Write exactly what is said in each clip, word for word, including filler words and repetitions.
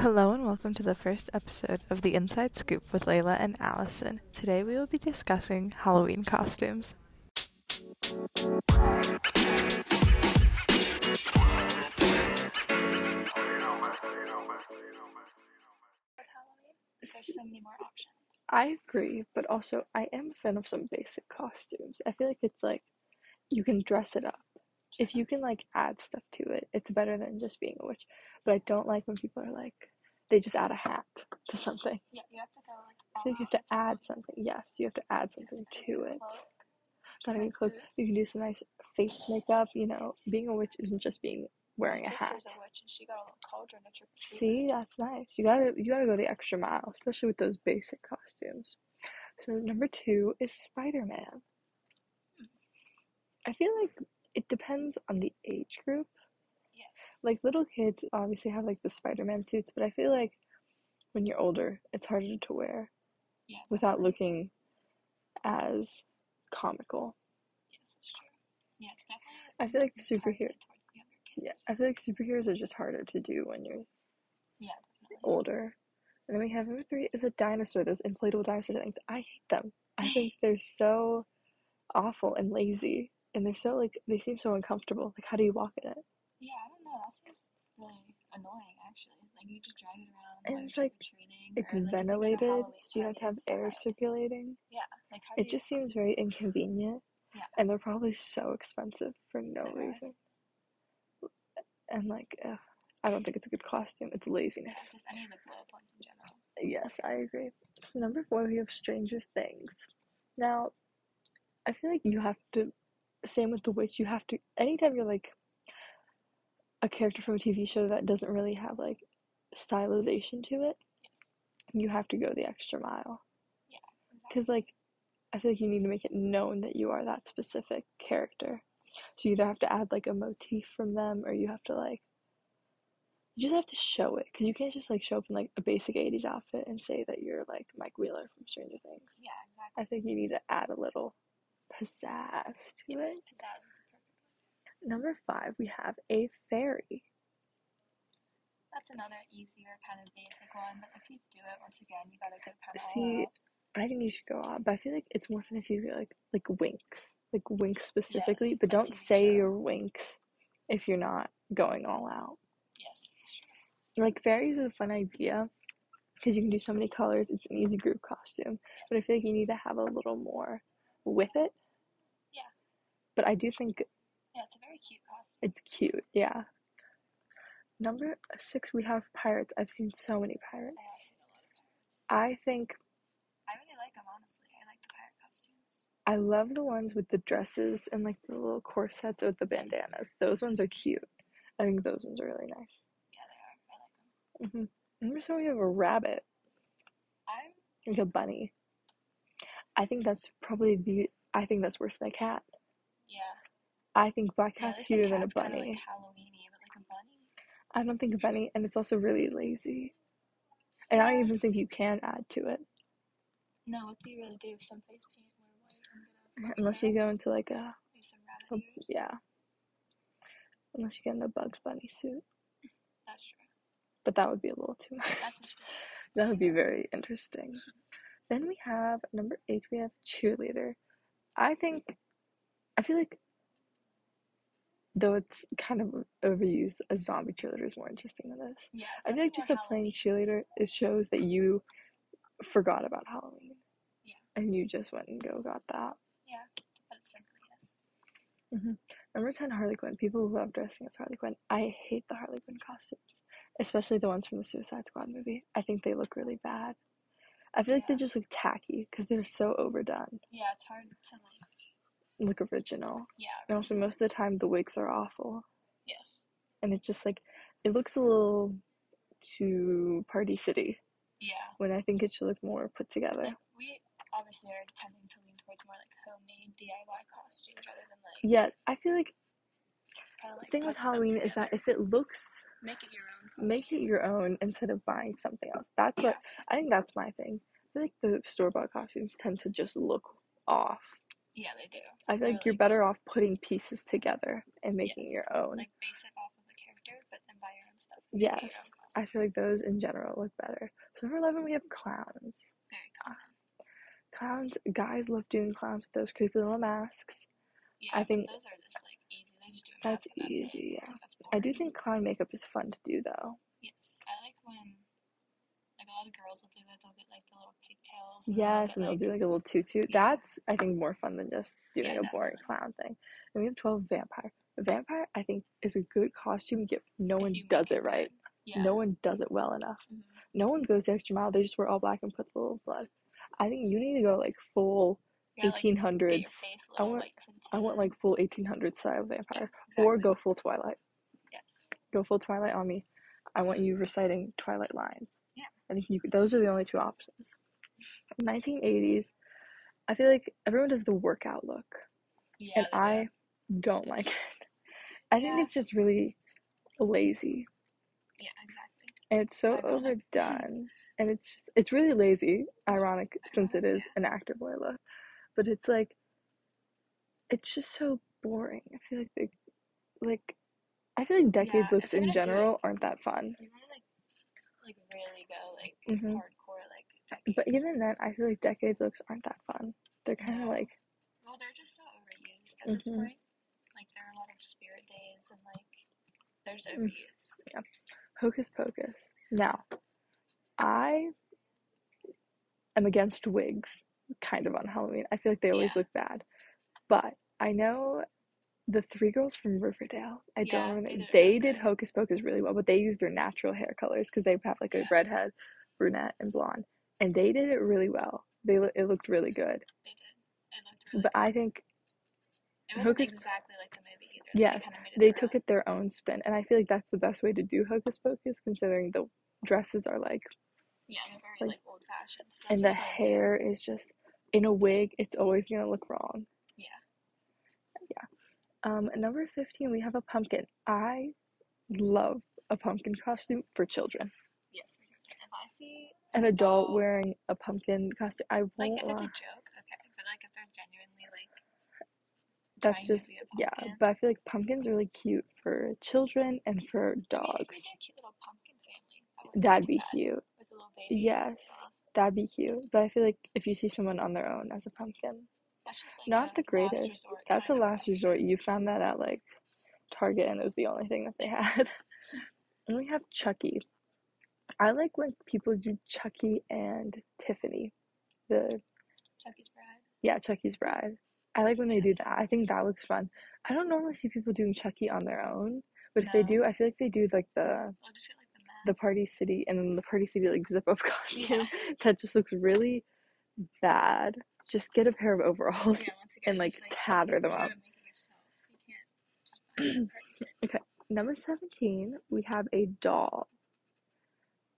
Hello and welcome to the first episode of The Inside Scoop with Layla and Allison. Today we will be discussing Halloween costumes. There's so many more options. I agree, but also I am a fan of some basic costumes. I feel like it's like you can dress it up. If you can, like, add stuff to it, it's better than just being a witch. But I don't like when people are, like, they just add a hat to something. Yeah, you have to go, like, I think you have to add something. Yes, you have to add something to it. Not even clothes. You can do some nice face makeup, you know. Being a witch isn't just being wearing a hat. My sister's a witch, and she got a little cauldron at your feet. See, that's nice. You gotta, you gotta go the extra mile, especially with those basic costumes. So number two is Spider-Man. I feel like it depends on the age group. Yes. Like, little kids obviously have, like, the Spider-Man suits, but I feel like when you're older, it's harder to wear yeah. without looking as comical. Yes, that's true. Yeah, it's definitely... I feel like superheroes... Yeah, I feel like superheroes are just harder to do when you're yeah, older. And then we have number three is a dinosaur. Those inflatable dinosaur things. I hate them. I think they're so awful and lazy. And they're so, like, they seem so uncomfortable. Like, how do you walk in it? Yeah, I don't know. That seems really annoying, actually. Like, you just drag it around. And it's, like, it's or, like, ventilated, so you have to have air circulating. Yeah. Like, how it just seems very inconvenient. Yeah. And they're probably so expensive for no okay. reason. And, like, uh, I don't think it's a good costume. It's laziness. Yeah, just any of the blow points in general. Yes, I agree. So number four, we have Stranger Things. Now, I feel like you have to... Same with the witch, you have to, anytime you're, like, a character from a T V show that doesn't really have, like, stylization to it, yes. you have to go the extra mile. Yeah. Because, exactly. like, I feel like you need to make it known that you are that specific character. Yes. So you either have to add, like, a motif from them, or you have to, like, you just have to show it. Because you can't just, like, show up in, like, a basic eighties outfit and say that you're, like, Mike Wheeler from Stranger Things. Yeah, exactly. I think you need to add a little... pizzazz to yes, it. Pizzazz is perfect. Number five, we have a fairy. That's another easier kind of basic one, but if you do it once again, you gotta get kind of see. I think you should go out, but I feel like it's more fun if you get like like winks, like winks specifically. Yes, but don't say show. your winks if you're not going all out. Yes, that's true. Like fairies is a fun idea because you can do so many colors. It's an easy group costume, yes. but I feel like you need to have a little more. With it, yeah, but I do think yeah, it's a very cute costume. It's cute, yeah. Number six, we have pirates. I've seen so many pirates. Yeah, I've seen a lot of pirates. I think I really like them. Honestly, I like the pirate costumes. I love the ones with the dresses and like the little corsets with the bandanas. Yes. Those ones are cute. I think those ones are really nice. Yeah, they are. I like them. Mm-hmm. Number seven, we have a rabbit. I'm like a bunny. I think that's probably the. I think that's worse than a cat. Yeah. I think black cat's yeah, cuter than a bunny. Kind of like Halloween-y, but like a bunny. I don't think a bunny, and it's also really lazy. And yeah. I don't even think you can add to it. No, what do you really do? Some face paint or white. Unless you go into like a. Do some rabbit ears. Yeah. Unless you get in a Bugs Bunny suit. That's true. But that would be a little too much. That's that would be very interesting. Then we have, number eight, we have cheerleader. I think, I feel like, though it's kind of overused, a zombie cheerleader is more interesting than this. Yeah, I feel like just a plain cheerleader, it shows that you forgot about Halloween. Yeah. And you just went and go got that. Yeah, but it's simply yes. Mm-hmm. Number ten, Harley Quinn. People love dressing as Harley Quinn. I hate the Harley Quinn costumes, especially the ones from the Suicide Squad movie. I think they look really bad. I feel like yeah. they just look tacky because they're so overdone. Yeah, it's hard to like look original. Yeah. Original. And also, most of the time, the wigs are awful. Yes. And it's just like it looks a little too Party City. Yeah. When I think it should look more put together. Like, we obviously are tending to lean towards more like homemade D I Y costumes rather than like. Yeah, I feel like. Kinda, like the thing with Halloween is that if it looks. Make it your own. Costume. Make it your own instead of buying something else. That's yeah. what I think. That's my thing. I feel like the store-bought costumes tend to just look off. Yeah, they do. I feel so like you're like, better off putting pieces together and making yes. your own. Like base it off of the character, but then buy your own stuff. Yes, I feel like those in general look better. So number eleven, we have clowns. Very common. Clowns, guys love doing clowns with those creepy little masks. Yeah, I think those are just like easy. They just do a mask. That's easy, yeah. I, I do think clown makeup is fun to do though. Yes, I like when like a lot of girls will do that. They'll get like the little pigtails. And yes, and they'll like, do like a little tutu. Yeah. That's I think more fun than just doing yeah, a definitely. boring clown thing. And we have twelve, vampire. Vampire, I think, is a good costume gift. No if one does it right. Yeah. No one does it well enough. Mm-hmm. No one goes the extra mile. They just wear all black and put the little blood. I think you need to go like full yeah, eighteen hundreds. Like, I want, like, I want like full eighteen hundreds style vampire, yeah, exactly. Or go full Twilight. Yes. Go full Twilight on me. I want you reciting Twilight lines. Yeah. I think you. Those are the only two options. nineteen eighties. I feel like everyone does the workout look, yeah, and I do. don't like it. I think yeah. it's just really lazy. Yeah, exactly. And it's so overdone. And it's just, it's really lazy, ironic, since it is an actor Layla. But it's like, it's just so boring. I feel like, they, like, I feel like decades yeah, looks in general it, aren't that fun. You want to like, like really go like mm-hmm. hardcore like decades. But even then, I feel like decades looks aren't that fun. They're kind of yeah. like. Well, they're just so overused at mm-hmm. this point. Like there are a lot of spirit days and like they're so overused. Yeah, Hocus Pocus. Now. I am against wigs, kind of, on Halloween. I feel like they always yeah. look bad. But I know the three girls from Riverdale, I yeah, don't remember, they, they did Hocus Pocus really well, but they used their natural hair colors because they have like a yeah. redhead, brunette, and blonde. And they did it really well. They lo- It looked really good. They did. It looked really but good. But I think... It wasn't Hocus exactly like the movie either. Yes, like they, they took own. it their own spin. And I feel like that's the best way to do Hocus Pocus, considering the dresses are like... Yeah, I'm very, like, like old-fashioned. So and the hair is just, in a wig, it's always going to look wrong. Yeah. Yeah. Um, number fifteen, we have a pumpkin. I love a pumpkin costume for children. Yes, for children. If I see an, an adult, adult wearing a pumpkin costume, I won't... Like, if it's a joke, okay. But, like, if they're genuinely, like, that's just, to be a pumpkin. Yeah. But I feel like pumpkins are really cute for children and for dogs. I mean, if we get a cute little pumpkin family, that would That'd be cute. Baby. Yes, that'd be cute. But I feel like if you see someone on their own as a pumpkin, that's just like not the greatest. That's a last resort. You found that at like Target, and it was the only thing that they had. And we have Chucky. I like when people do Chucky and Tiffany. The Chucky's Bride. Yeah, Chucky's Bride. I like when they yes. do that. I think that looks fun. I don't normally see people doing Chucky on their own, but no. if they do, I feel like they do like the. I'll just get like the Party City, and then the Party City, like, zip-up costume yeah. that just looks really bad. Just get a pair of overalls yeah, and, like, like, tatter them up. Okay, number seventeen, we have a doll.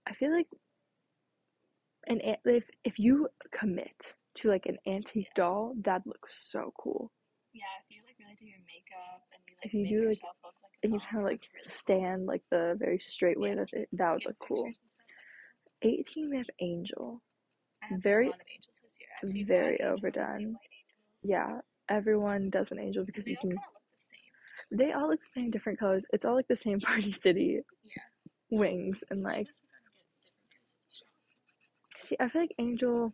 I feel like an if, if you commit to, like, an antique yeah. doll, that looks so cool. Yeah, if you, like, really do your makeup and you, like, if you make do, yourself like, look like a doll. And you kind of, like, really stand, cool. like, the very straight way, yeah. that it, that would Get look cool. eighteen, we have Angel. I have very, a lot of angels this year. I've seen very overdone. Seen yeah, everyone does an angel because you can... They all kind of look the same. They all look the same, different colors. It's all, like, the same Party City yeah. wings and, like... See, I feel like Angel...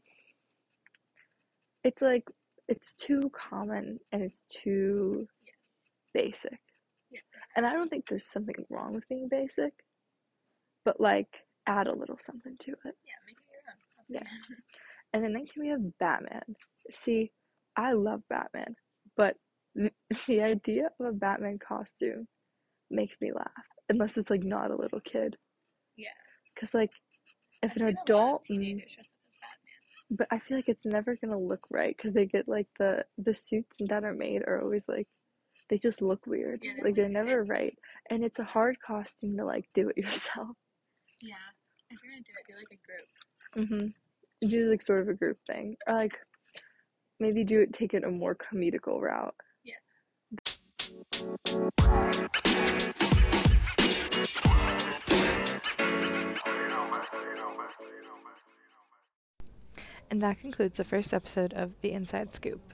It's, like... It's too common and it's too yes. basic. Yeah. And I don't think there's something wrong with being basic, but like add a little something to it. Yeah, make it your own. Okay. Yeah. And then nineteen, we have Batman. See, I love Batman, but the, the idea of a Batman costume makes me laugh, unless it's like not a little kid. Yeah. Because like if I've an seen adult. A lot of teenagers just- But I feel like it's never going to look right because they get, like, the, the suits that are made are always, like, they just look weird. Yeah, like, they're never fit. right. And it's a hard costume to, like, do it yourself. Yeah. If you're going to do it, do, like, a group. Mm-hmm. Do, like, sort of a group thing. Or, like, maybe do it, take it a more comedical route. Yes. And that concludes the first episode of The Inside Scoop.